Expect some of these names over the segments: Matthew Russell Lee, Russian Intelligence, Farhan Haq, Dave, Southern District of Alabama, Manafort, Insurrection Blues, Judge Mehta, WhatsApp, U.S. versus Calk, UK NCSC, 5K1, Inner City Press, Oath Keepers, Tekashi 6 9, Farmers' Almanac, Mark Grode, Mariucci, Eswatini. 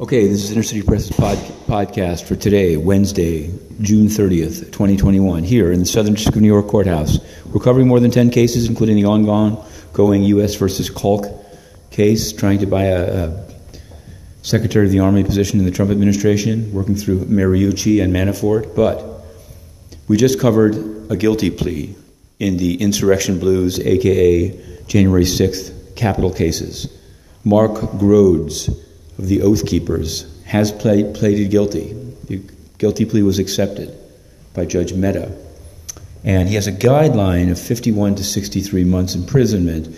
Okay, this is Inner City Press's podcast for today, Wednesday, June 30th, 2021, here in the Southern District of New York Courthouse. We're covering more than 10 cases, including the ongoing U.S. versus Calk case, trying to buy a Secretary of the Army position in the Trump administration, working through Mariucci and Manafort. But we just covered a guilty plea in the Insurrection Blues, a.k.a. January 6th capital cases. Mark Grode of the Oath Keepers has pleaded guilty. The guilty plea was accepted by Judge Mehta. And he has a guideline of 51 to 63 months imprisonment,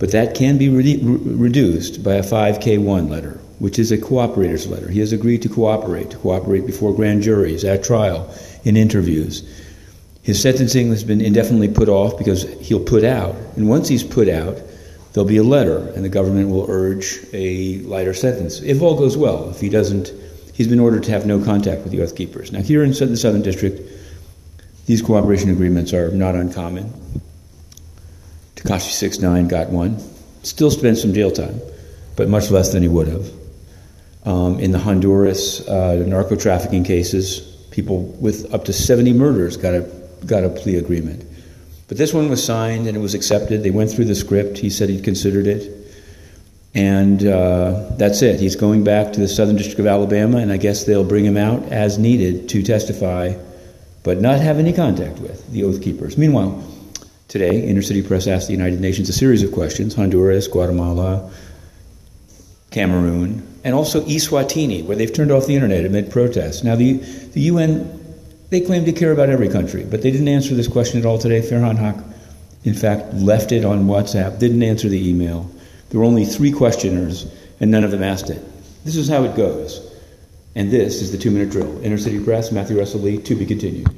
but that can be reduced by a 5K1 letter, which is a cooperator's letter. He has agreed to cooperate before grand juries, at trial, in interviews. His sentencing has been indefinitely put off because he'll put out. And once he's put out, there'll be a letter, and the government will urge a lighter sentence, if all goes well. If he doesn't, he's been ordered to have no contact with the Oath Keepers. Now, here in the Southern District, these cooperation agreements are not uncommon. Tekashi 6 9 got one. Still spent some jail time, but much less than he would have. In the Honduras narco-trafficking cases, people with up to 70 murders got a plea agreement. But this one was signed and it was accepted. They went through the script. He said he'd considered it. And that's it. He's going back to the Southern District of Alabama, and I guess they'll bring him out as needed to testify, but not have any contact with the Oath Keepers. Meanwhile, today, Inner City Press asked the United Nations a series of questions: Honduras, Guatemala, Cameroon, and also Eswatini, where they've turned off the internet amid protests. Now, the UN, they claim to care about every country, but they didn't answer this question at all today. Farhan Haq, in fact, left it on WhatsApp, didn't answer the email. There were only three questioners, and none of them asked it. This is how it goes. And this is the 2-minute drill. Inner City Press, Matthew Russell Lee, to be continued.